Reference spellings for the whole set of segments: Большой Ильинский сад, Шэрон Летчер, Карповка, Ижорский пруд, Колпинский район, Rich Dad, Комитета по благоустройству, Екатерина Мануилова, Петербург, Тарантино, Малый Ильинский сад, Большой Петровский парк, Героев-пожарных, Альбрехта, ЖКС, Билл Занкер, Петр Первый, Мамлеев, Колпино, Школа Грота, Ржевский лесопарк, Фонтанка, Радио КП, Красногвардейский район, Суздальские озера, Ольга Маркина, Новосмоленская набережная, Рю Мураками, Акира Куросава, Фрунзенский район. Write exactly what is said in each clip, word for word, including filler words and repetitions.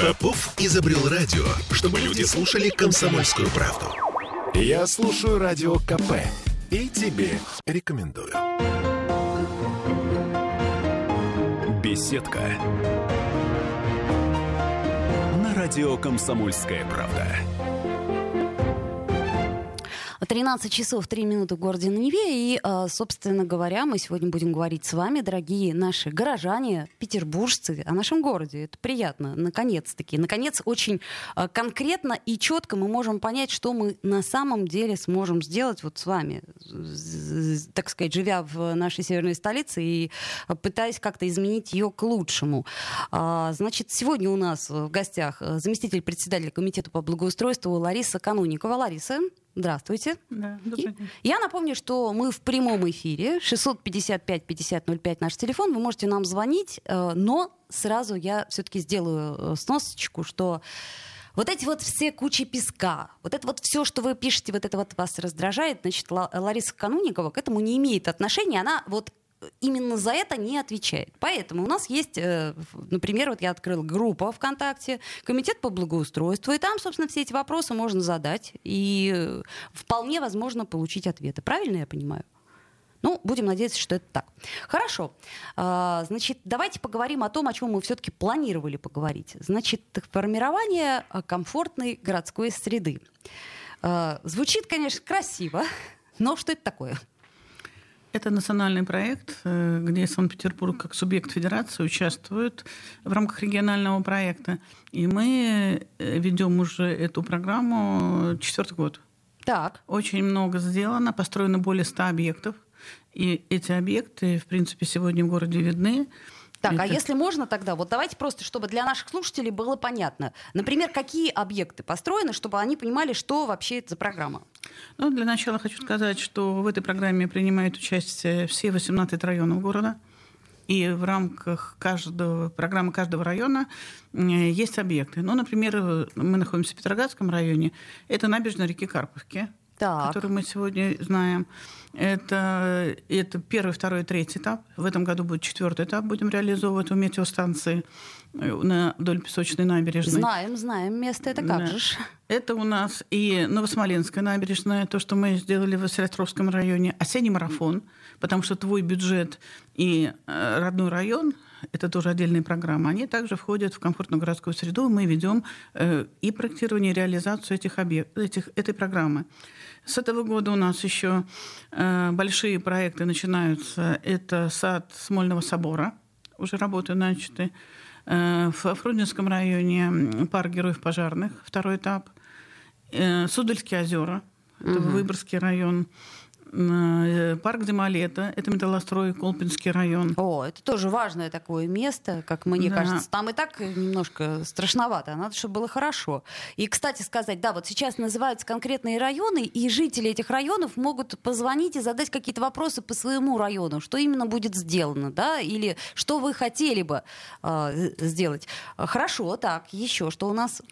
Попов изобрел радио, чтобы люди слушали «Комсомольскую правду». Я слушаю радио ка пэ и тебе рекомендую. Беседка на радио «Комсомольская правда». тринадцать часов три минуты в городе Неве. И, собственно говоря, мы сегодня будем говорить с вами, дорогие наши горожане, петербуржцы, о нашем городе. Это приятно, наконец-таки. Наконец, очень конкретно и четко мы можем понять, что мы на самом деле сможем сделать вот с вами, так сказать, живя в нашей северной столице и пытаясь как-то изменить ее к лучшему. Значит, сегодня у нас в гостях заместитель председателя Комитета по благоустройству Лариса Канунникова. Лариса, здравствуйте. Да, добрый день. Я напомню, что мы в прямом эфире. шестьсот пятьдесят пять пятьдесят ноль пять наш телефон. Вы можете нам звонить, но сразу я все-таки сделаю сносочку, что вот эти вот все кучи песка, вот это вот все, что вы пишете, вот это вот вас раздражает. Значит, Лариса Канунникова к этому не имеет отношения. Она вот именно за это не отвечает. Поэтому у нас есть, например, вот я открыла группу ВКонтакте, Комитет по благоустройству, и там, собственно, все эти вопросы можно задать, и вполне возможно получить ответы. Правильно я понимаю? Ну, будем надеяться, что это так. Хорошо. Значит, давайте поговорим о том, о чем мы все-таки планировали поговорить. Значит, формирование комфортной городской среды. Звучит, конечно, красиво, но что это такое? Это национальный проект, где Санкт-Петербург как субъект федерации участвует в рамках регионального проекта. И мы ведем уже эту программу четвертый год. Так. Очень много сделано, построено более ста объектов. И эти объекты, в принципе, сегодня в городе видны. Так, это... а если можно тогда, вот давайте просто, чтобы для наших слушателей было понятно. Например, какие объекты построены, чтобы они понимали, что вообще это за программа? Ну, для начала хочу сказать, что в этой программе принимают участие все восемнадцать районов города. И в рамках каждого, программы каждого района есть объекты. Ну, например, мы находимся в Петроградском районе. Это набережная реки Карповки, так, который мы сегодня знаем. Это, это первый, второй, третий этап. В этом году будет четвертый этап. Будем реализовывать у метеостанции вдоль песочной набережной. Знаем, знаем место. Это как да. же ж. Это у нас и Новосмоленская набережная, то, что мы сделали в Саратовском районе. Осенний марафон, потому что твой бюджет и родной район, это тоже отдельные программы, они также входят в комфортную городскую среду. Мы ведем э, и проектирование, и реализацию этих объект, этих, этой программы. С этого года у нас еще э, большие проекты начинаются. Это сад Смольного собора, уже работы начаты. Э, в Фрунзенском районе парк Героев-пожарных, второй этап. Э, Суздальские озера, угу. это Выборгский район. Парк Демолета, это Металлострой, Колпинский район. О, это тоже важное такое место, как мне да. кажется. Там и так немножко страшновато, надо, чтобы было хорошо. И, кстати сказать, да, вот сейчас называются конкретные районы, и жители этих районов могут позвонить и задать какие-то вопросы по своему району, что именно будет сделано, да, или что вы хотели бы э, сделать. Хорошо, так, еще что у нас?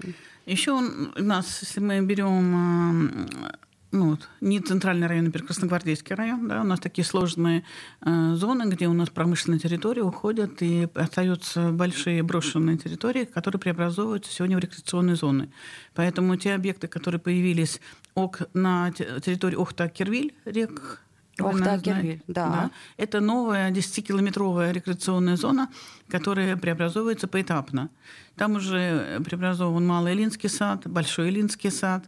Еще у нас, если мы берем... Э, Ну, вот, не центральный район, например, Красногвардейский район. Да, у нас такие сложные э, зоны, где у нас промышленные территории уходят, и остаются большие брошенные территории, которые преобразовываются сегодня в рекреационные зоны. Поэтому те объекты, которые появились ок, на территории Охта, Оккервиль, рек... Охта, Оккервиль, да. да. Это новая десятикилометровая рекреационная зона, которая преобразовывается поэтапно. Там уже преобразован Малый Ильинский сад, Большой Ильинский сад.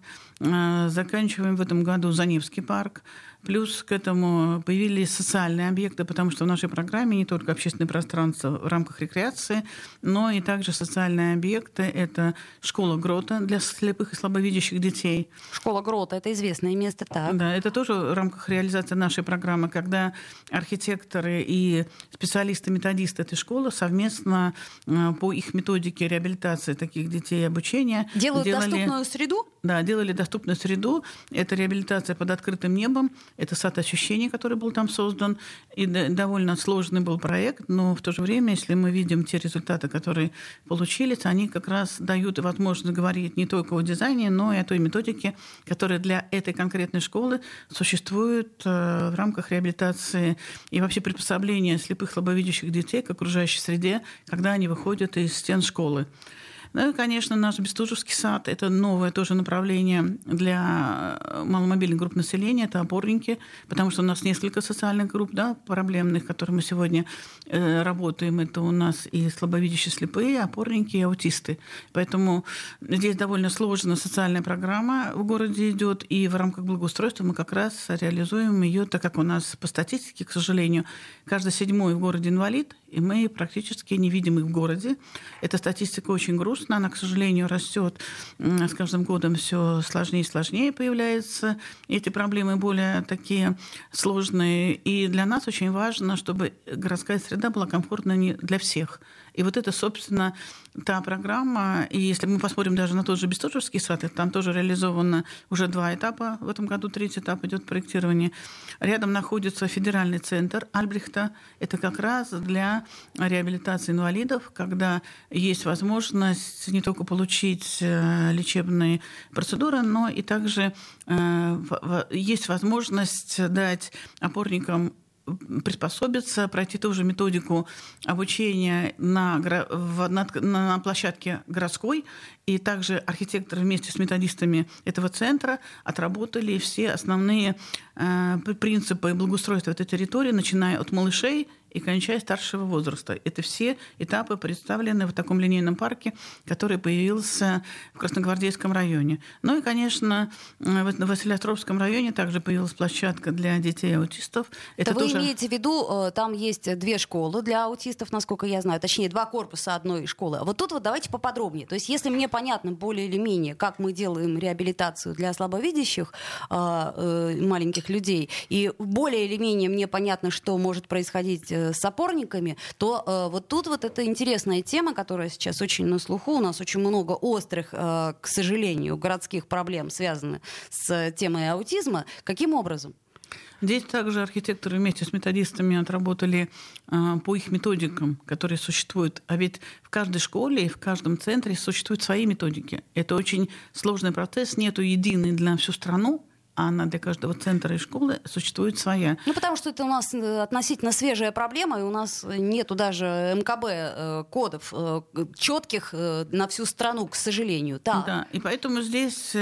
Заканчиваем в этом году Заневский парк. Плюс к этому появились социальные объекты, потому что в нашей программе не только общественное пространство в рамках рекреации, но и также социальные объекты. Это школа Грота для слепых и слабовидящих детей. Школа Грота — это известное место, так? Да, это тоже в рамках реализации нашей программы, когда архитекторы и специалисты-методисты этой школы совместно по их методике реабилитации таких детей и обучения делают делали... доступную среду? Да, делали доступную среду. Это реабилитация под открытым небом. Это сад ощущений, который был там создан. И довольно сложный был проект, но в то же время, если мы видим те результаты, которые получились, они как раз дают возможность говорить не только о дизайне, но и о той методике, которая для этой конкретной школы существует в рамках реабилитации и вообще приспособления слепых слабовидящих детей к окружающей среде, когда они выходят из стен школы. Ну и, конечно, наш Бестужевский сад – это новое тоже направление для маломобильных групп населения, это опорники, потому что у нас несколько социальных групп, да, проблемных, которые мы сегодня э, работаем. Это у нас и слабовидящие, слепые, опорники, и аутисты. Поэтому здесь довольно сложная социальная программа в городе идет, и в рамках благоустройства мы как раз реализуем ее, так как у нас по статистике, к сожалению, каждый седьмой в городе инвалид, и мы практически не видим их в городе. Эта статистика очень грустна, она, к сожалению, растет с каждым годом, все сложнее и сложнее появляется. Эти проблемы более такие сложные, и для нас очень важно, чтобы городская среда была комфортна для всех. И вот это, собственно, та программа. И если мы посмотрим даже на тот же Бестужевский сад, там тоже реализовано уже два этапа. В этом году третий этап идет проектирование. Рядом находится федеральный центр Альбрехта. Это как раз для реабилитации инвалидов, когда есть возможность не только получить лечебные процедуры, но и также есть возможность дать опорникам приспособиться, пройти ту же методику обучения на, на, на площадке городской. И также архитекторы вместе с методистами этого центра отработали все основные э, принципы благоустройства этой территории, начиная от малышей и кончая старшего возраста. Это все этапы представлены в таком линейном парке, который появился в Красногвардейском районе. Ну и, конечно, в Василиостровском районе также появилась площадка для детей-аутистов. Это, Это вы тоже... имеете в виду, там есть две школы для аутистов, насколько я знаю, точнее, два корпуса одной школы. Вот тут вот давайте поподробнее. То есть если мне понятно более или менее, как мы делаем реабилитацию для слабовидящих маленьких людей, и более или менее мне понятно, что может происходить с опорниками, то э, вот тут вот эта интересная тема, которая сейчас очень на слуху. У нас очень много острых, э, к сожалению, городских проблем связаны с темой аутизма. Каким образом? Здесь также архитекторы вместе с методистами отработали э, по их методикам, которые существуют. А ведь в каждой школе и в каждом центре существуют свои методики. Это очень сложный процесс, нету единой для всю страну, а она для каждого центра и школы существует своя. Ну, потому что это у нас относительно свежая проблема, и у нас нету даже эм ка бэ-кодов четких на всю страну, к сожалению. Да. Да, и поэтому здесь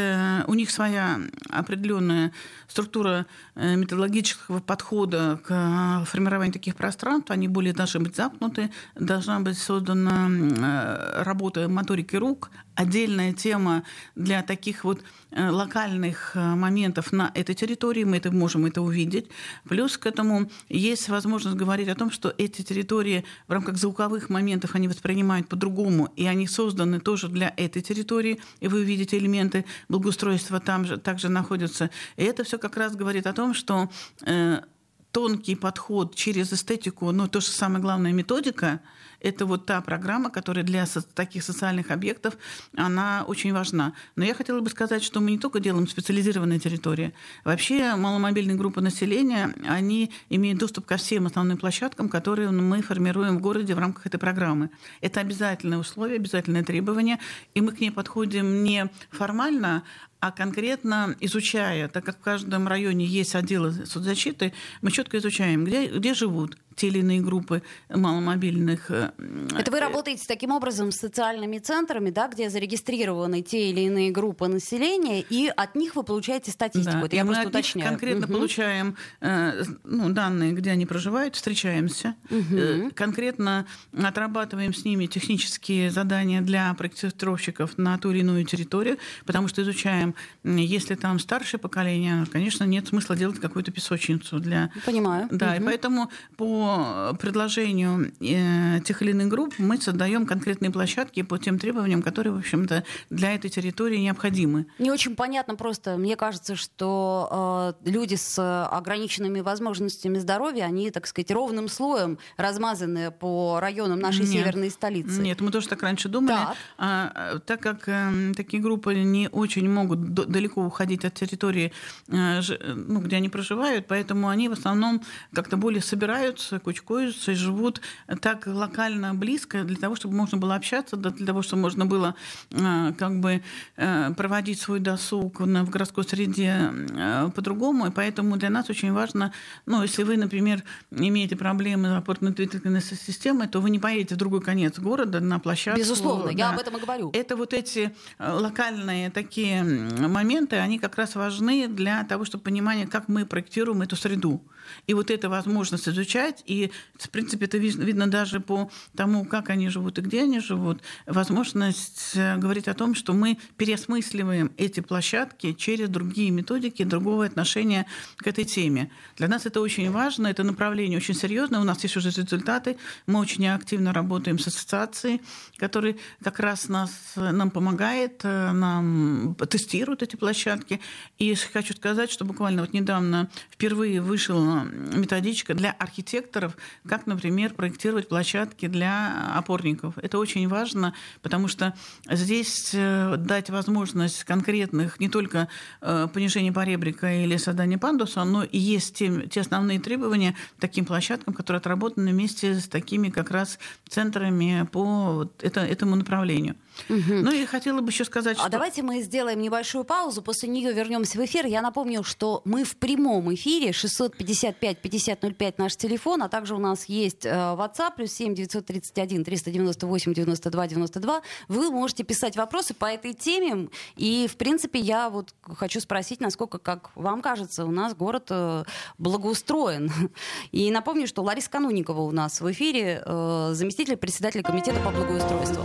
у них своя определенная структура методологического подхода к формированию таких пространств. Они более должны быть запнуты, должна быть создана работа моторики рук, отдельная тема для таких вот локальных моментов на этой территории, мы это можем это увидеть. Плюс к этому есть возможность говорить о том, что эти территории в рамках звуковых моментов они воспринимают по-другому, и они созданы тоже для этой территории, и вы увидите элементы благоустройства там же, также находятся. И это все как раз говорит о том, что э, тонкий подход через эстетику, но то же самое главное методика, это вот та программа, которая для со- таких социальных объектов, она очень важна. Но я хотела бы сказать, что мы не только делаем специализированные территории. Вообще маломобильные группы населения, они имеют доступ ко всем основным площадкам, которые мы формируем в городе в рамках этой программы. Это обязательное условие, обязательное требование, и мы к ней подходим не формально, а конкретно изучая, так как в каждом районе есть отделы соцзащиты, мы четко изучаем, где, где живут те или иные группы маломобильных. Это вы работаете таким образом с социальными центрами, да, где зарегистрированы те или иные группы населения, и от них вы получаете статистику. Да. Это я мы просто уточняю. Конкретно угу. получаем э, ну, данные, где они проживают, встречаемся, угу. э, конкретно отрабатываем с ними технические задания для проектировщиков на ту или иную территорию, потому что изучаем, если там старшее поколение, конечно, нет смысла делать какую-то песочницу для. Понимаю. Да, угу. и поэтому по предложению э, тех или иных групп мы создаем конкретные площадки по тем требованиям, которые, в общем-то, для этой территории необходимы. Не очень понятно просто. Мне кажется, что э, люди с ограниченными возможностями здоровья, они, так сказать, ровным слоем размазаны по районам нашей нет, северной столицы. Нет, мы тоже так раньше думали. Так, а, так как э, такие группы не очень могут д- далеко уходить от территории, э, ж, ну, где они проживают, поэтому они в основном как-то более собираются кучкуются, кучкуются и живут так локально близко, для того, чтобы можно было общаться, для того, чтобы можно было как бы проводить свой досуг в городской среде по-другому. И поэтому для нас очень важно, ну, если вы, например, имеете проблемы с опорно-двигательной системой, то вы не поедете в другой конец города на площадку. Безусловно, да. Я об этом и говорю. Это вот эти локальные такие моменты, они как раз важны для того, чтобы понимание, как мы проектируем эту среду. И вот эта возможность изучать, и, в принципе, это видно даже по тому, как они живут и где они живут, возможность говорить о том, что мы переосмысливаем эти площадки через другие методики, другого отношения к этой теме. Для нас это очень важно, это направление очень серьезное, у нас есть уже результаты, мы очень активно работаем с ассоциацией, которая как раз нас, нам помогает, нам тестирует эти площадки. И хочу сказать, что буквально вот недавно впервые вышел методичка для архитекторов, как, например, проектировать площадки для опорников. Это очень важно, потому что здесь дать возможность конкретных не только понижения поребрика или создания пандуса, но и есть те, те основные требования таким площадкам, которые отработаны вместе с такими как раз центрами по вот это, этому направлению. Угу. Ну и хотела бы еще сказать, что... А давайте мы сделаем небольшую паузу, после нее вернемся в эфир. Я напомню, что мы в прямом эфире, шестьсот пятьдесят пять пятьдесят ноль пять наш телефон, а также у нас есть э, WhatsApp, плюс семь девятьсот тридцать один триста девяносто восемь девяносто два девяносто два. Вы можете писать вопросы по этой теме, и, в принципе, я вот хочу спросить, насколько, как вам кажется, у нас город э, благоустроен. И напомню, что Лариса Канунникова у нас в эфире, э, заместитель председателя Комитета по благоустройству.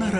на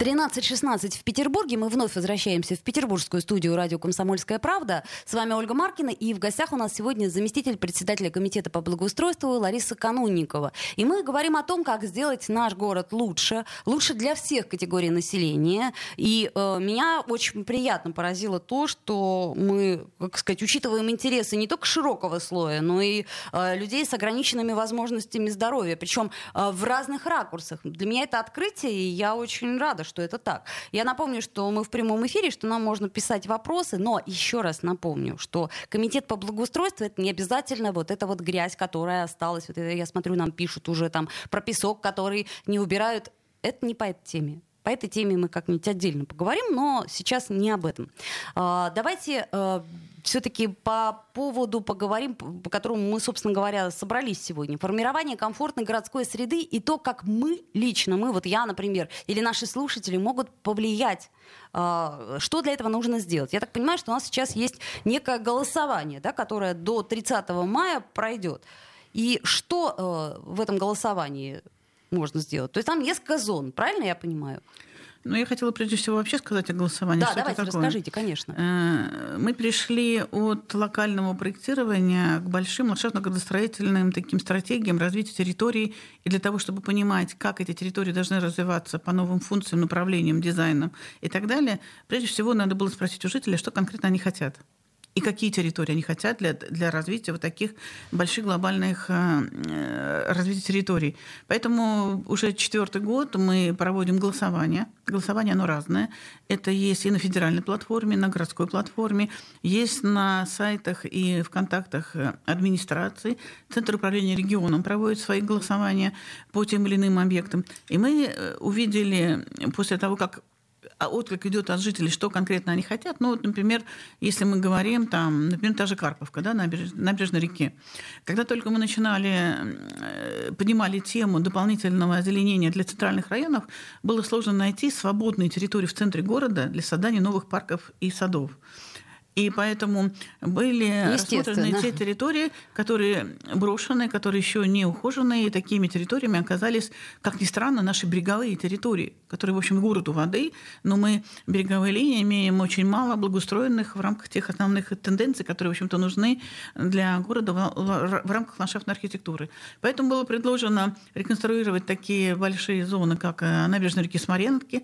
тринадцать шестнадцать в Петербурге. Мы вновь возвращаемся в петербургскую студию радио «Комсомольская правда». С вами Ольга Маркина. И в гостях у нас сегодня заместитель председателя Комитета по благоустройству Лариса Канунникова. И мы говорим о том, как сделать наш город лучше. Лучше для всех категорий населения. И э, меня очень приятно поразило то, что мы, как сказать, учитываем интересы не только широкого слоя, но и э, людей с ограниченными возможностями здоровья. Причем э, в разных ракурсах. Для меня это открытие, и я очень рада, что это так. Я напомню, что мы в прямом эфире, что нам можно писать вопросы, но еще раз напомню, что Комитет по благоустройству — это не обязательно вот эта вот грязь, которая осталась. Вот это, я смотрю, нам пишут уже там про песок, который не убирают. Это не по этой теме. По этой теме мы как-нибудь отдельно поговорим, но сейчас не об этом. А, давайте... А... Все-таки по поводу поговорим, по которому мы, собственно говоря, собрались сегодня. Формирование комфортной городской среды и то, как мы лично, мы, вот я, например, или наши слушатели могут повлиять. Что для этого нужно сделать? Я так понимаю, что у нас сейчас есть некое голосование, да, которое до тридцатого мая пройдет. И что э, в этом голосовании можно сделать? То есть там несколько зон, правильно я понимаю? Ну, я хотела прежде всего вообще сказать о голосовании. Да, что давайте расскажите, конечно. Мы перешли от локального проектирования к большим ландшафтно-градостроительным таким стратегиям развития территорий. И для того, чтобы понимать, как эти территории должны развиваться по новым функциям, направлениям, дизайнам и так далее, прежде всего надо было спросить у жителей, что конкретно они хотят. И какие территории они хотят для, для развития вот таких больших глобальных э, развитий территорий. Поэтому уже четвертый год мы проводим голосование. Голосование, оно разное. Это есть и на федеральной платформе, и на городской платформе. Есть на сайтах и в контактах администрации. Центр управления регионом проводит свои голосования по тем или иным объектам. И мы увидели после того, как... А отклик идет от жителей, что конкретно они хотят. Ну, вот, например, если мы говорим, там, например, та же Карповка, да, набереж... набережной реки. Когда только мы начинали, поднимали тему дополнительного озеленения для центральных районов, было сложно найти свободные территории в центре города для создания новых парков и садов. И поэтому были рассмотрены те территории, которые брошены, которые еще не ухожены. И такими территориями оказались, как ни странно, наши береговые территории, которые, в общем, город у воды. Но мы береговые линии имеем очень мало благоустроенных в рамках тех основных тенденций, которые, в общем-то, нужны для города в рамках ландшафтной архитектуры. Поэтому было предложено реконструировать такие большие зоны, как набережная реки Смоленки,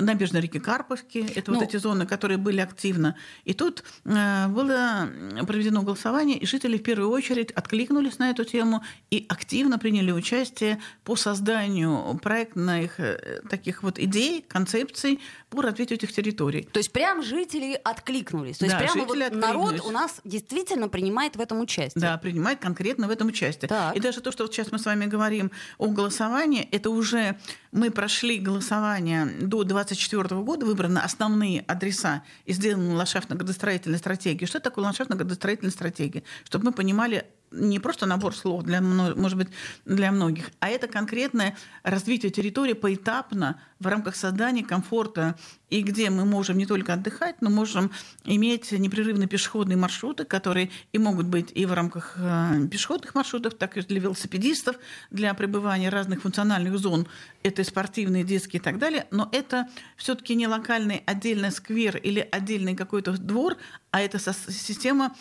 набережная реки Карповки. Это ну... вот эти зоны, которые были активно. И тут было проведено голосование, и жители в первую очередь откликнулись на эту тему и активно приняли участие по созданию проектных таких вот идей, концепций по развитию этих территорий. То есть прям жители откликнулись. То есть да, прямо вот народ у нас действительно принимает в этом участие. Да, принимает конкретно в этом участие. Так. И даже то, что вот сейчас мы с вами говорим о голосовании, это уже мы прошли голосование до двадцать четвёртого года, выбраны основные адреса и сделаны ландшафтно-градостроительные стратегии. Что такое ландшафтно-градостроительная стратегия? Чтобы мы понимали, не просто набор слов, для, может быть, для многих, а это конкретное развитие территории поэтапно в рамках создания комфорта, и где мы можем не только отдыхать, но можем иметь непрерывные пешеходные маршруты, которые и могут быть и в рамках пешеходных маршрутов, так и для велосипедистов, для пребывания разных функциональных зон, это и спортивные, детские и так далее. Но это все-таки не локальный отдельный сквер или отдельный какой-то двор, а это система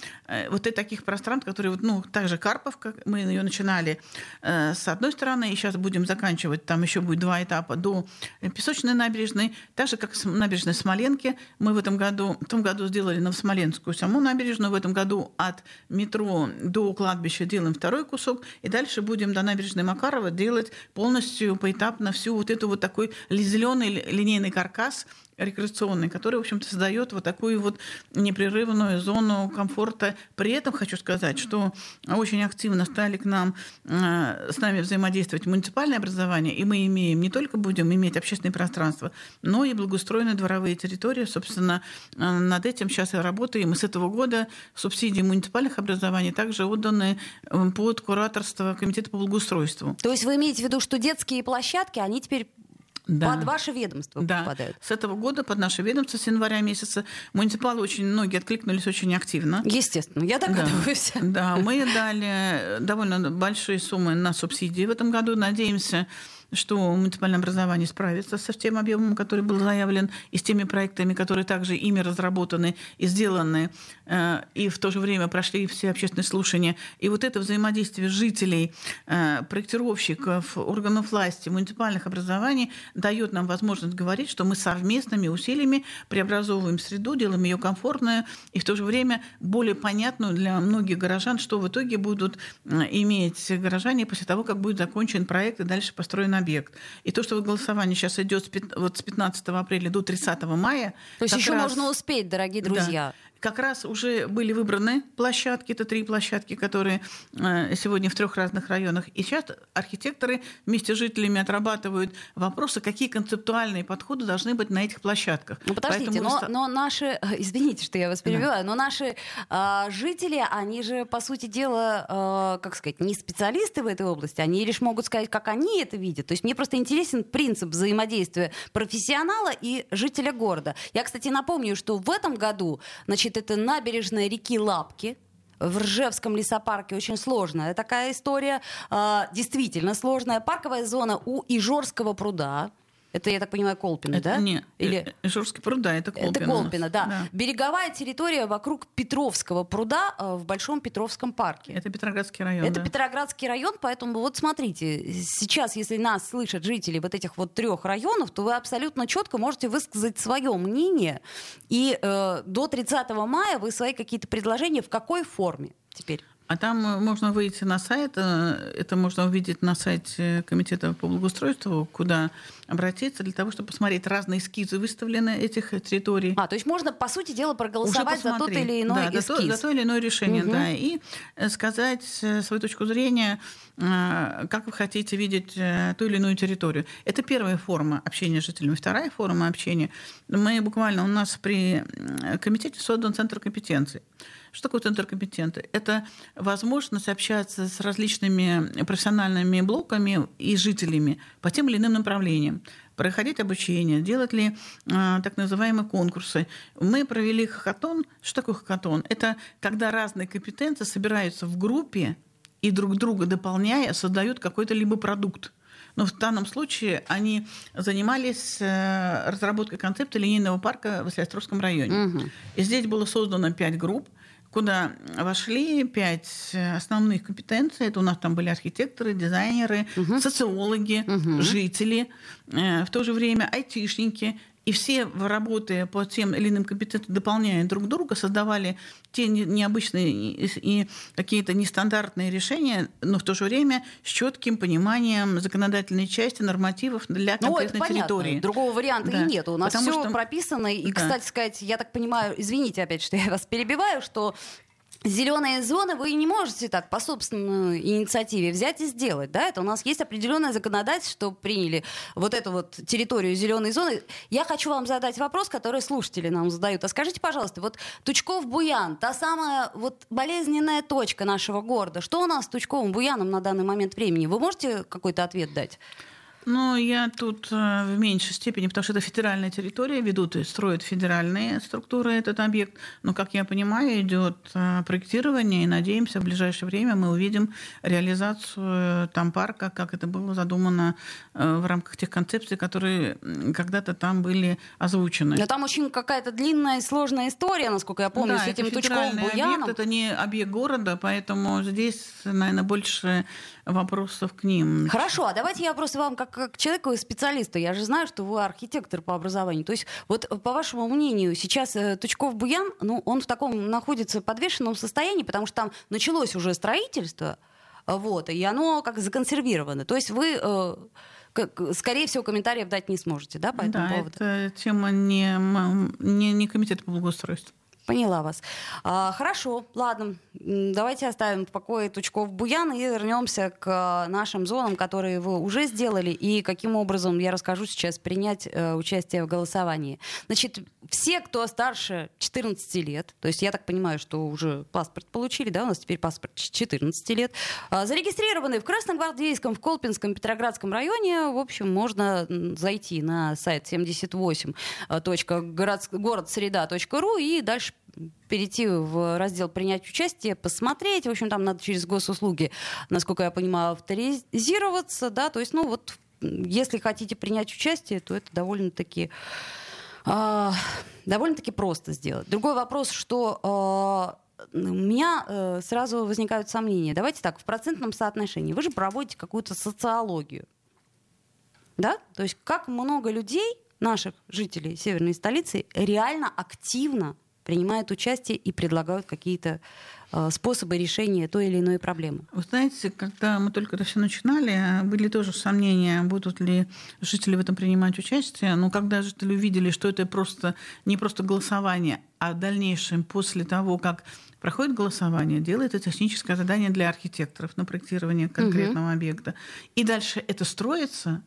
вот таких пространств, которые, ну, также Карповка, мы ее начинали э, с одной стороны, и сейчас будем заканчивать, там еще будет два этапа до Песочной набережной, так же, как набережная Смоленки. Мы в этом году, в том году сделали Новосмоленскую саму набережную, в этом году от метро до кладбища делаем второй кусок, и дальше будем до набережной Макарова делать полностью поэтапно всю вот эту вот такой зеленый линейный каркас, рекреационный, который, в общем-то, создает вот такую вот непрерывную зону комфорта. При этом хочу сказать, что очень активно стали к нам, с нами взаимодействовать муниципальное образование, и мы имеем, не только будем иметь общественные пространства, но и благоустроенные дворовые территории. Собственно, над этим сейчас и работаем. И с этого года субсидии муниципальных образований также отданы под кураторство Комитета по благоустройству. То есть вы имеете в виду, что детские площадки, они теперь... Да. Под ваше ведомство да. попадают. С этого года под наше ведомство, с января месяца. Муниципалы очень многие откликнулись очень активно. Естественно, я догадываюсь. Да, да, мы дали довольно большие суммы на субсидии в этом году. Надеемся, что муниципальное образование справится с тем объемом, который был заявлен, и с теми проектами, которые также ими разработаны и сделаны, и в то же время прошли все общественные слушания. И вот это взаимодействие жителей, проектировщиков, органов власти, муниципальных образований дает нам возможность говорить, что мы совместными усилиями преобразовываем среду, делаем ее комфортную и в то же время более понятную для многих горожан, что в итоге будут иметь горожане после того, как будет закончен проект и дальше построен объект. И то, что голосование сейчас идет с пятнадцатого апреля до тридцатого мая... То есть еще раз... можно успеть, дорогие друзья. Да. Как раз уже были выбраны площадки, это три площадки, которые сегодня в трех разных районах. И сейчас архитекторы вместе с жителями отрабатывают вопросы, какие концептуальные подходы должны быть на этих площадках. Ну, подождите, поэтому... но, но наши, извините, что я вас перебила, да. но наши э, жители, они же, по сути дела, э, как сказать, не специалисты в этой области, они лишь могут сказать, как они это видят. То есть мне просто интересен принцип взаимодействия профессионала и жителя города. Я, кстати, напомню, что в этом году, значит, это набережная реки Лапки в Ржевском лесопарке. Очень сложная такая история. Действительно сложная. Парковая зона у Ижорского пруда. Это, я так понимаю, Колпино, это, да? Нет, Или... Ижорский пруд, да, это Колпино. Это Колпино, да. да. Береговая территория вокруг Петровского пруда в Большом Петровском парке. Это Петроградский район, Это да. Петроградский район, поэтому вот смотрите, сейчас, если нас слышат жители вот этих вот трех районов, то вы абсолютно четко можете высказать свое мнение, и э, до тридцатого мая вы свои какие-то предложения в какой форме теперь? А там можно выйти на сайт, это можно увидеть на сайте Комитета по благоустройству, куда обратиться для того, чтобы посмотреть разные эскизы, выставленные этих территорий. А, то есть можно, по сути дела, проголосовать за тот или иной да, эскиз. За то, за то или иное решение, угу. да, и сказать свою точку зрения, как вы хотите видеть ту или иную территорию. Это первая форма общения с жителями. Вторая форма общения. Мы буквально, у нас при комитете создан центр компетенций. Что такое центр компетенции? Это возможность общаться с различными профессиональными блоками и жителями по тем или иным направлениям. проходить обучение, делать ли а, так называемые конкурсы. Мы провели хакатон. Что такое хакатон? Это когда разные компетенции собираются в группе и друг друга дополняя создают какой-то либо продукт. Но в данном случае они занимались разработкой концепта линейного парка в Васильевском районе. Угу. И здесь было создано пять групп, куда вошли пять основных компетенций. Это у нас там были архитекторы, дизайнеры, угу. социологи, угу. жители, в то же время айтишники. И все, работая по тем или иным компетенциям, дополняя друг друга, создавали те необычные и какие-то нестандартные решения, но в то же время с четким пониманием законодательной части, нормативов для конкретной ну, территории. Другого варианта да. и нет. У нас Потому все что... прописано. И, да. кстати сказать, я так понимаю, извините опять, что я вас перебиваю, что... Зеленые зоны вы не можете так по собственной инициативе взять и сделать, да? Это у нас есть определенное законодательство, что приняли вот эту вот территорию зеленой зоны. Я хочу вам задать вопрос, который слушатели нам задают. А скажите, пожалуйста, вот Тучков-Буян, та самая вот болезненная точка нашего города. Что у нас с Тучковым-Буяном на данный момент времени? Вы можете какой-то ответ дать? Ну, я тут в меньшей степени, потому что это федеральная территория, ведут и строят федеральные структуры этот объект. Но, как я понимаю, идет проектирование, и, надеемся, в ближайшее время мы увидим реализацию там парка, как это было задумано в рамках тех концепций, которые когда-то там были озвучены. Но там очень какая-то длинная и сложная история, насколько я помню, да, с этим Тучковым-Буяном. Это не объект города, поэтому здесь, наверное, больше вопросов к ним. Хорошо, а давайте я просто вам как как человеку и специалисту. Я же знаю, что вы архитектор по образованию. То есть, вот по вашему мнению, сейчас Тучков-Буян, ну, он в таком находится подвешенном состоянии, потому что там началось уже строительство, вот, и оно как законсервировано. То есть вы, э, как, скорее всего, комментариев дать не сможете, да, по этому да, поводу? Да, это тема не, не, не комитета по благоустройству. Поняла вас. А, хорошо, ладно. Давайте оставим в покое Тучков-Буян и вернемся к нашим зонам, которые вы уже сделали, и каким образом, я расскажу сейчас, принять э, участие в голосовании. Значит, все, кто старше четырнадцати лет, то есть я так понимаю, что уже паспорт получили, да, у нас теперь паспорт четырнадцати лет, э, зарегистрированы в Красногвардейском, в Колпинском, Петроградском районе, в общем, можно зайти на сайт семьдесят восемь точка городсреда точка ру и дальше перейти в раздел «Принять участие», посмотреть. В общем, там надо через госуслуги, насколько я понимаю, авторизироваться. Да? То есть, ну вот, если хотите принять участие, то это довольно-таки, э, довольно-таки просто сделать. Другой вопрос, что... Э, у меня э, сразу возникают сомнения. Давайте так, в процентном соотношении. Вы же проводите какую-то социологию. Да? То есть, как много людей, наших жителей северной столицы, реально активно принимают участие и предлагают какие-то э, способы решения той или иной проблемы. Вы знаете, когда мы только это все начинали, были тоже сомнения, будут ли жители в этом принимать участие. Но когда жители увидели, что это просто не просто голосование, а в дальнейшем, после того, как проходит голосование, делается техническое задание для архитекторов на проектирование конкретного угу. объекта, и дальше это строится...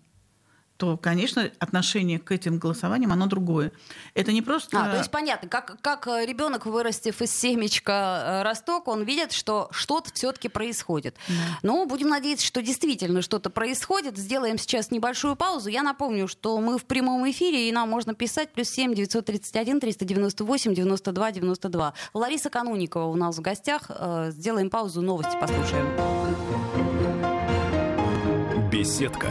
то, конечно, отношение к этим голосованиям, оно другое. Это не просто... А, то есть понятно, как, как ребенок, вырастив из семечка росток, он видит, что что-то все-таки происходит. Да. Ну, будем надеяться, что действительно что-то происходит. Сделаем сейчас небольшую паузу. Я напомню, что мы в прямом эфире, и нам можно писать плюс семь девятьсот тридцать один триста девяносто восемь девяносто два девяносто два. Лариса Канунникова у нас в гостях. Сделаем паузу, новости послушаем. Беседка.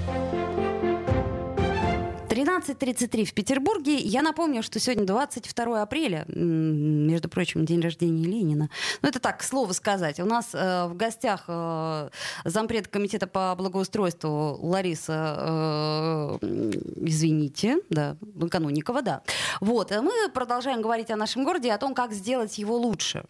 тринадцать тридцать три в Петербурге. Я напомню, что сегодня двадцать второго апреля, между прочим, день рождения Ленина. Ну, это так, к слову сказать. У нас э, в гостях э, зампред комитета по благоустройству Лариса, э, извините, да, Канунникова, да. Вот, а мы продолжаем говорить о нашем городе и о том, как сделать его лучше.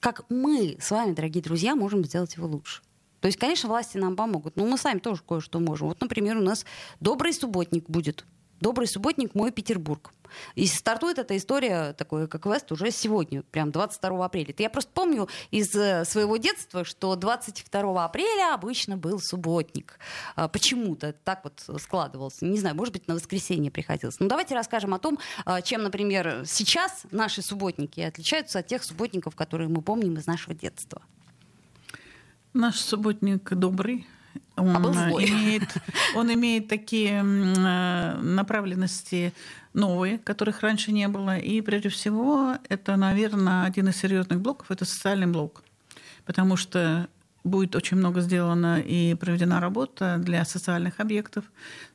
Как мы с вами, дорогие друзья, можем сделать его лучше. То есть, конечно, власти нам помогут, но мы сами тоже кое-что можем. Вот, например, у нас «Добрый субботник» будет. «Добрый субботник, мой Петербург». И стартует эта история, такой как квест, уже сегодня, прям двадцать второго апреля. Это я просто помню из своего детства, что двадцать второго апреля обычно был субботник. Почему-то так вот складывался. Не знаю, может быть, на воскресенье приходилось. Ну, давайте расскажем о том, чем, например, сейчас наши субботники отличаются от тех субботников, которые мы помним из нашего детства. Наш субботник добрый. Он, а был злой. Имеет, он имеет такие направленности новые, которых раньше не было. И прежде всего, это, наверное, один из серьезных блоков, это социальный блок. Потому что будет очень много сделано и проведена работа для социальных объектов,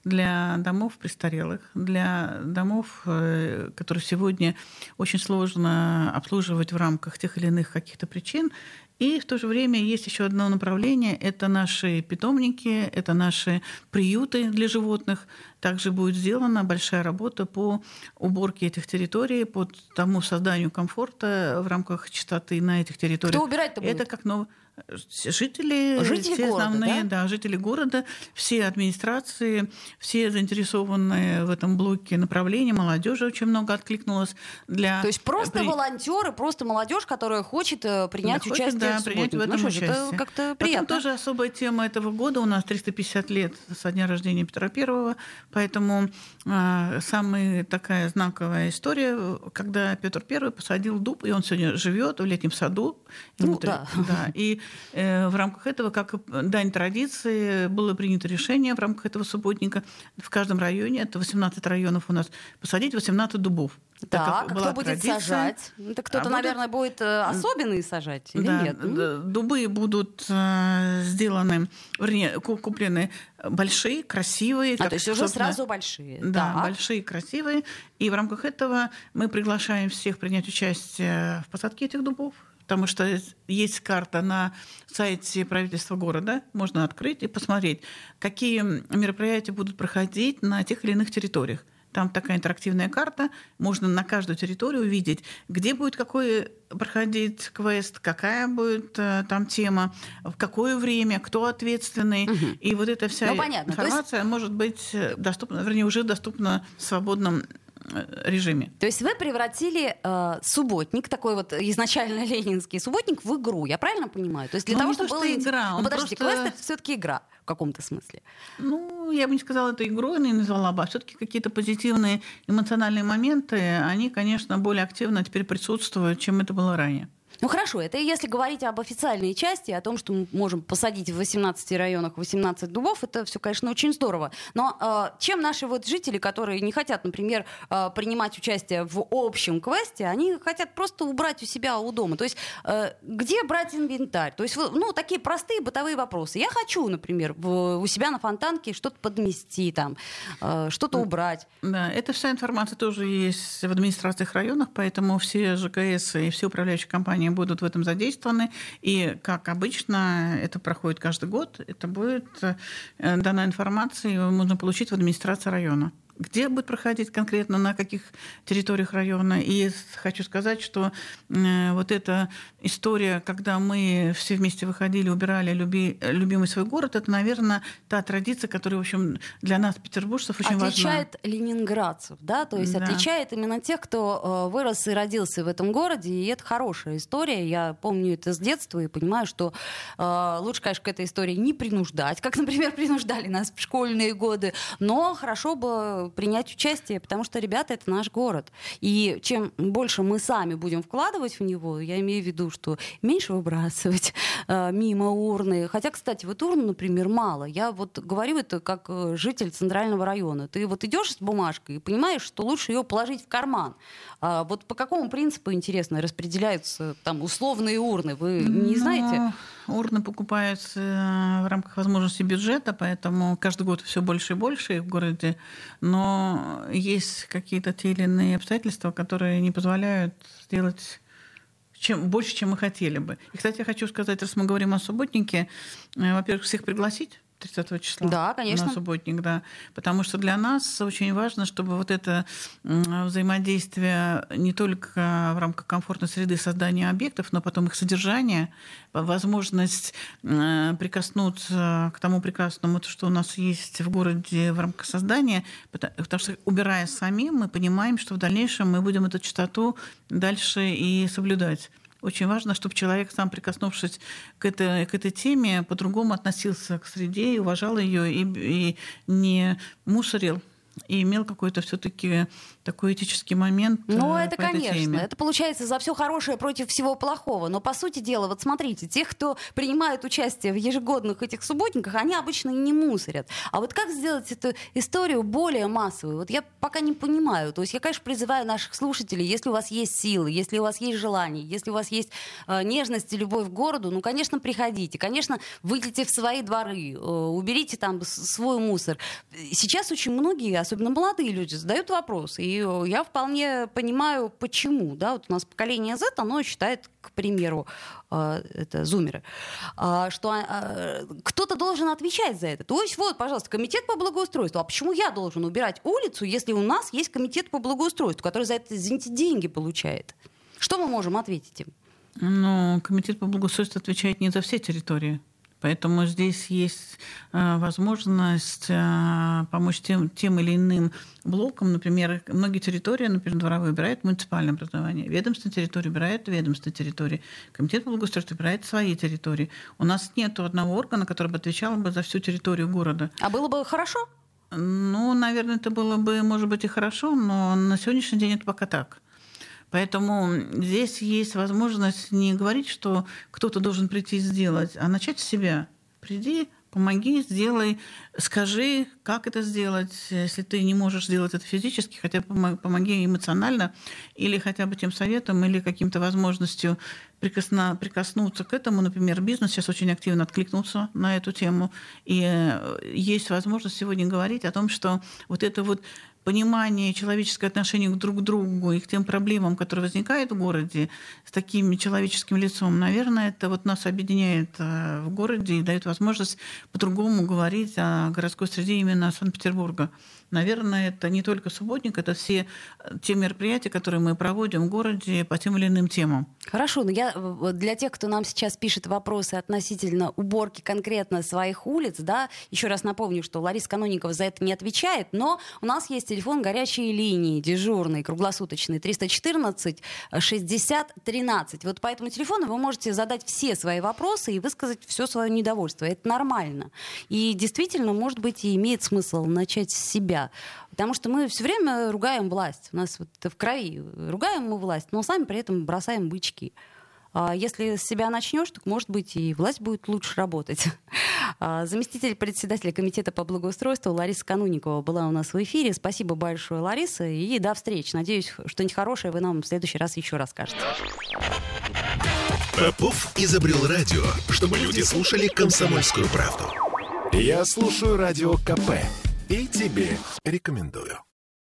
для домов престарелых, для домов, которые сегодня очень сложно обслуживать в рамках тех или иных каких-то причин. И в то же время есть еще одно направление – это наши питомники, это наши приюты для животных. Также будет сделана большая работа по уборке этих территорий, по тому созданию комфорта в рамках чистоты на этих территориях. Кто убирать-то будет? Это как новое. Жители, жители все города, основные, да? Да, жители города, все администрации, все заинтересованные в этом блоке направления, молодежи очень много откликнулось. Для... То есть просто При... волонтеры, просто молодежь, которая хочет принять да, участие хочет, да, в субботнике. Принять в этом ну, участие. Это как-то приятно. Потом тоже особая тема этого года. У нас триста пятьдесят лет со дня рождения Петра Первого, поэтому э, самая такая знаковая история, когда Петр Первый посадил дуб, и он сегодня живет в летнем саду. Ну, да. Да, и в рамках этого, как дань традиции, было принято решение в рамках этого субботника в каждом районе, это восемнадцать районов у нас, посадить восемнадцать дубов. Так, а кто будет традиция. Сажать? Это кто-то, а наверное, будет, будет особенные сажать или да, нет? Дубы будут сделаны, вернее, куплены большие, красивые. А, как, то есть уже сразу большие. Да, да, большие, красивые. И в рамках этого мы приглашаем всех принять участие в посадке этих дубов. Потому что есть карта на сайте правительства города, можно открыть и посмотреть, какие мероприятия будут проходить на тех или иных территориях. Там такая интерактивная карта, можно на каждую территорию увидеть, где будет какой проходить квест, какая будет э, там тема, в какое время, кто ответственный. Угу. И вот эта вся ну, понятно. Информация есть... может быть доступна, вернее, уже доступна в свободном режиме. То есть вы превратили э, субботник, такой вот изначально ленинский субботник, в игру, я правильно понимаю? То есть для ну, того, чтобы то, было... Что игра, ну, подождите, просто... квест — это все-таки игра в каком-то смысле. Ну, я бы не сказала, это игрой не назвала бы, а все-таки какие-то позитивные эмоциональные моменты, они, конечно, более активно теперь присутствуют, чем это было ранее. Ну хорошо, это если говорить об официальной части, о том, что мы можем посадить в восемнадцати районах восемнадцать дубов, это все, конечно, очень здорово. Но э, чем наши вот жители, которые не хотят, например, э, принимать участие в общем квесте, они хотят просто убрать у себя у дома. То есть э, где брать инвентарь? То есть ну, такие простые бытовые вопросы. Я хочу, например, в, у себя на фонтанке что-то подмести, там, э, что-то убрать. Да, эта вся информация тоже есть в администрациях районов, поэтому все ЖКС и все управляющие компании будут в этом задействованы. И, как обычно, это проходит каждый год. Это будет данная информация, ее можно получить в администрации района. Где будет проходить конкретно, на каких территориях района. И хочу сказать, что вот эта история, когда мы все вместе выходили, убирали люби, любимый свой город, это, наверное, та традиция, которая, в общем, для нас, петербуржцев, очень важна. Отличает ленинградцев, да? То есть да. Отличает именно тех, кто вырос и родился в этом городе. И это хорошая история. Я помню это с детства и понимаю, что э, лучше, конечно, к этой истории не принуждать, как, например, принуждали нас в школьные годы. Но хорошо бы принять участие, потому что, ребята, это наш город. И чем больше мы сами будем вкладывать в него, я имею в виду, что меньше выбрасывать э, мимо урны. Хотя, кстати, вот урн, например, мало. Я вот говорю это как житель центрального района. Ты вот идешь с бумажкой и понимаешь, что лучше ее положить в карман. А вот по какому принципу, интересно, распределяются там условные урны? Вы не знаете? Но урны покупаются в рамках возможностей бюджета, поэтому каждый год все больше и больше в городе. Но есть какие-то те или иные обстоятельства, которые не позволяют сделать чем, больше, чем мы хотели бы. И, кстати, я хочу сказать, раз мы говорим о субботнике, во-первых, всех пригласить. тридцатого числа. Да, конечно. На субботник, да. Потому что для нас очень важно, чтобы вот это взаимодействие не только в рамках комфортной среды создания объектов, но потом их содержание, возможность прикоснуться к тому прекрасному, что у нас есть в городе в рамках создания. Потому что, убирая самим, мы понимаем, что в дальнейшем мы будем эту чистоту дальше и соблюдать. Очень важно, чтобы человек, сам прикоснувшись к этой, к этой теме, по-другому относился к среде, уважал ее и, и не мусорил, и имел какой-то все-таки такой этический момент. Ну, это, конечно. Теме. Это получается за все хорошее против всего плохого. Но, по сути дела, вот смотрите, тех, кто принимает участие в ежегодных этих субботниках, они обычно не мусорят. А вот как сделать эту историю более массовой? Вот я пока не понимаю. То есть я, конечно, призываю наших слушателей, если у вас есть силы, если у вас есть желание, если у вас есть э, нежность и любовь к городу, ну, конечно, приходите. Конечно, выйдите в свои дворы, э, уберите там свой мусор. Сейчас очень многие, особенно молодые люди, задают вопрос. И я вполне понимаю, почему. Да? Вот у нас поколение Z, оно считает, к примеру, это зумеры, что кто-то должен отвечать за это. То есть вот, пожалуйста, комитет по благоустройству. А почему я должен убирать улицу, если у нас есть комитет по благоустройству, который за это, извините, деньги получает? Что мы можем ответить им? Ну, комитет по благоустройству отвечает не за все территории. Поэтому здесь есть э, возможность э, помочь тем, тем или иным блокам. Например, многие территории, например, дворовые убирают муниципальное образование. Ведомственные территории убирают ведомственные территории. Комитет по благоустройству убирает свои территории. У нас нет одного органа, который бы отвечал бы за всю территорию города. А было бы хорошо? Ну, наверное, это было бы, может быть, и хорошо, но на сегодняшний день это пока так. Поэтому здесь есть возможность не говорить, что кто-то должен прийти и сделать, а начать с себя. Приди, помоги, сделай, скажи, как это сделать. Если ты не можешь сделать это физически, хотя бы помоги эмоционально, или хотя бы тем советом, или каким-то возможностью прикоснуться к этому. Например, бизнес сейчас очень активно откликнулся на эту тему. И есть возможность сегодня говорить о том, что вот это вот понимание, человеческое отношение друг к другу и к тем проблемам, которые возникают в городе, с таким человеческим лицом, наверное, это вот нас объединяет в городе и дает возможность по-другому говорить о городской среде именно Санкт-Петербурга. Наверное, это не только субботник, это все те мероприятия, которые мы проводим в городе по тем или иным темам. Хорошо, но я для тех, кто нам сейчас пишет вопросы относительно уборки конкретно своих улиц, да, еще раз напомню, что Лариса Канунникова за это не отвечает, но у нас есть телефон горячей линии, дежурный, круглосуточный, триста четырнадцать шестьдесят тринадцать. Вот по этому телефону вы можете задать все свои вопросы и высказать все свое недовольство. Это нормально. И действительно, может быть, и имеет смысл начать с себя. Потому что мы все время ругаем власть. У нас вот в крови ругаем мы власть, но сами при этом бросаем бычки. А если с себя начнешь, так, может быть, и власть будет лучше работать. Заместитель председателя комитета по благоустройству Лариса Канунникова была у нас в эфире. Спасибо большое, Лариса, и до встречи. Надеюсь, что-нибудь хорошее вы нам в следующий раз еще расскажете. Попов изобрел радио, чтобы люди слушали «Комсомольскую правду». Я слушаю радио ка пэ. И тебе рекомендую.